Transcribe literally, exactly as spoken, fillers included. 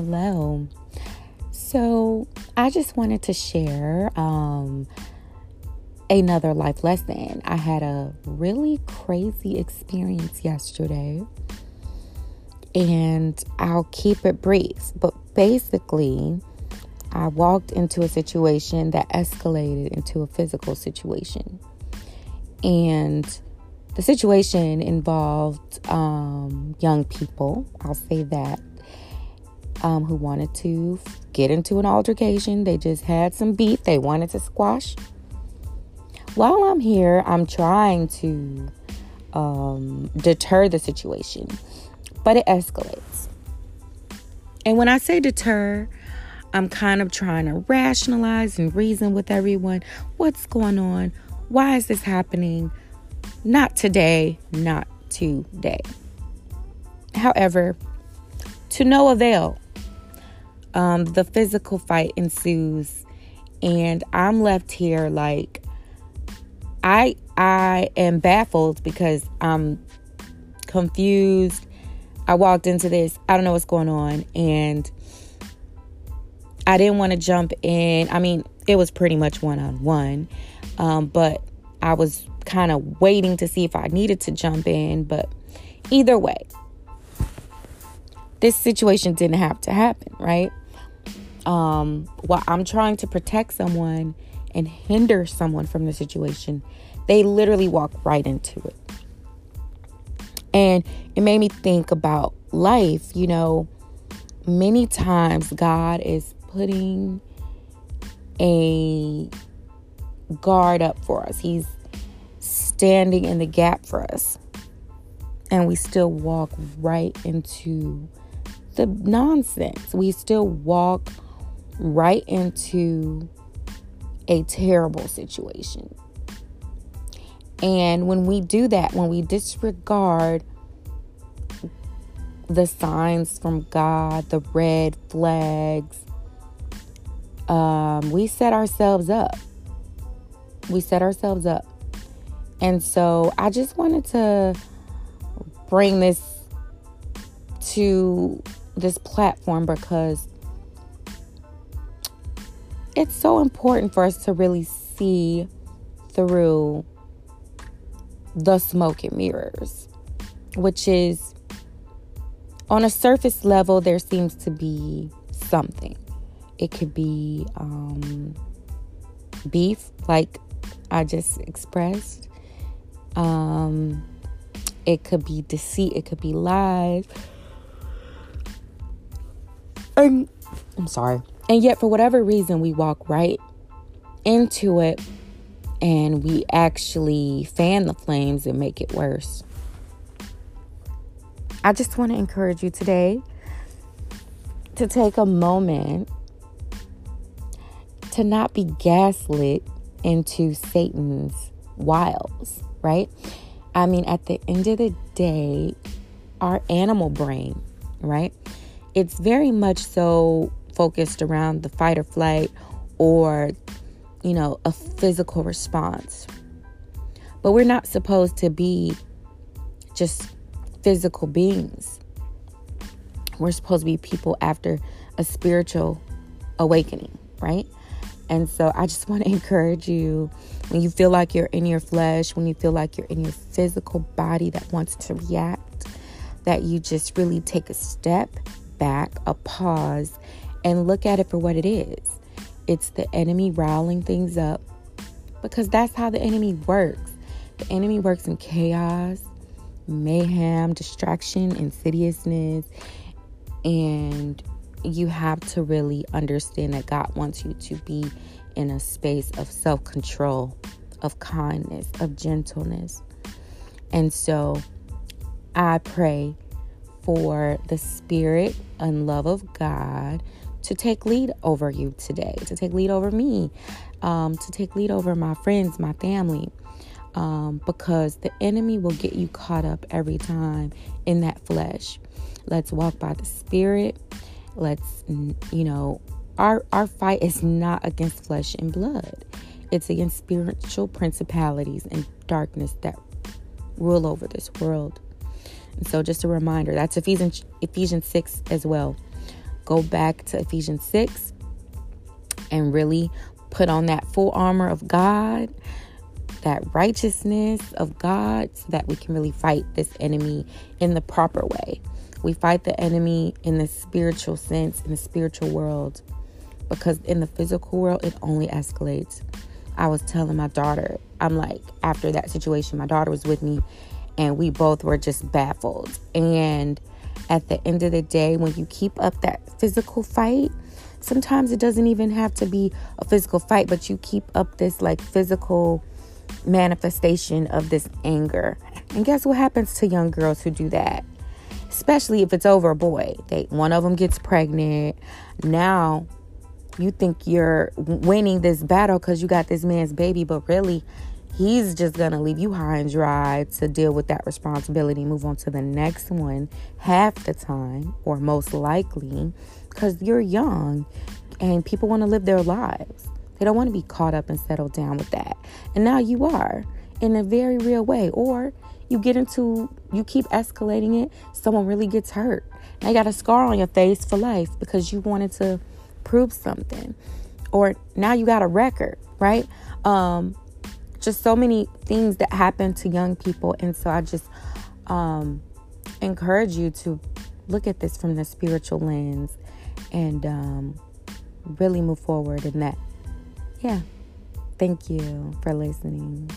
Hello. So I just wanted to share um, another life lesson. I had a really crazy experience yesterday, and I'll keep it brief. But basically, I walked into a situation that escalated into a physical situation, and the situation involved um, young people. I'll say that. Um, who wanted to get into an altercation. They just had some beef they wanted to squash. While I'm here, I'm trying to um, deter the situation, but it escalates. And when I say deter, I'm kind of trying to rationalize and reason with everyone. What's going on? Why is this happening? Not today, not today. However, to no avail. Um, the physical fight ensues, and I'm left here like I I am baffled because I'm confused. I walked into this. I don't know what's going on, and I didn't want to jump in. I mean, it was pretty much one-on-one, um, but I was kind of waiting to see if I needed to jump in. But either way, this situation didn't have to happen, right? Um, while I'm trying to protect someone and hinder someone from the situation, they literally walk right into it. And it made me think about life. You know, many times God is putting a guard up for us. He's standing in the gap for us. And we still walk right into the nonsense. We still walk right into a terrible situation. And when we do that, when we disregard the signs from God, the red flags, um, we set ourselves up. We set ourselves up. And so I just wanted to bring this to this platform because it's so important for us to really see through the smoke and mirrors, which is on a surface level, there seems to be something. It could be um, beef, like I just expressed. Um, it could be deceit. It could be lies. Um, I'm sorry. And yet, for whatever reason, we walk right into it, and we actually fan the flames and make it worse. I just want to encourage you today to take a moment to not be gaslit into Satan's wiles, right? I mean, at the end of the day, our animal brain, right? It's very much so focused around the fight or flight or, you know, a physical response. But we're not supposed to be just physical beings. We're supposed to be people after a spiritual awakening, right? And so I just want to encourage you, when you feel like you're in your flesh, when you feel like you're in your physical body that wants to react, that you just really take a step back, a pause, and look at it for what it is. It's the enemy riling things up, because that's how the enemy works. The enemy works in chaos, mayhem, distraction, insidiousness, and you have to really understand that God wants you to be in a space of self-control, of kindness, of gentleness. And so I pray for the spirit and love of God to take lead over you today, to take lead over me, um, to take lead over my friends, my family, um, because the enemy will get you caught up every time in that flesh. Let's walk by the spirit. Let's, you know, our our fight is not against flesh and blood. It's against spiritual principalities and darkness that rule over this world. And so just a reminder, that's Ephesians Ephesians six as well. go back to Ephesians six and really put on that full armor of God, that righteousness of God, so that we can really fight this enemy in the proper way. We fight the enemy in the spiritual sense, in the spiritual world, because in the physical world, it only escalates. I was telling my daughter, I'm like, after that situation, my daughter was with me and we both were just baffled. And at the end of the day, when you keep up that physical fight, sometimes it doesn't even have to be a physical fight, but you keep up this like physical manifestation of this anger. And guess what happens to young girls who do that? Especially if it's over a boy. They, one of them gets pregnant. Now you think you're winning this battle because you got this man's baby, but really he's just going to leave you high and dry to deal with that responsibility and move on to the next one half the time, or most likely, because you're young and people want to live their lives. They don't want to be caught up and settled down with that. And now you are, in a very real way. Or you get into, you keep escalating it, someone really gets hurt. Now you got a scar on your face for life because you wanted to prove something. Or now you got a record, right? Um, just so many things that happen to young people. And so I just um, encourage you to look at this from the spiritual lens and um, really move forward in that. Yeah. Thank you for listening.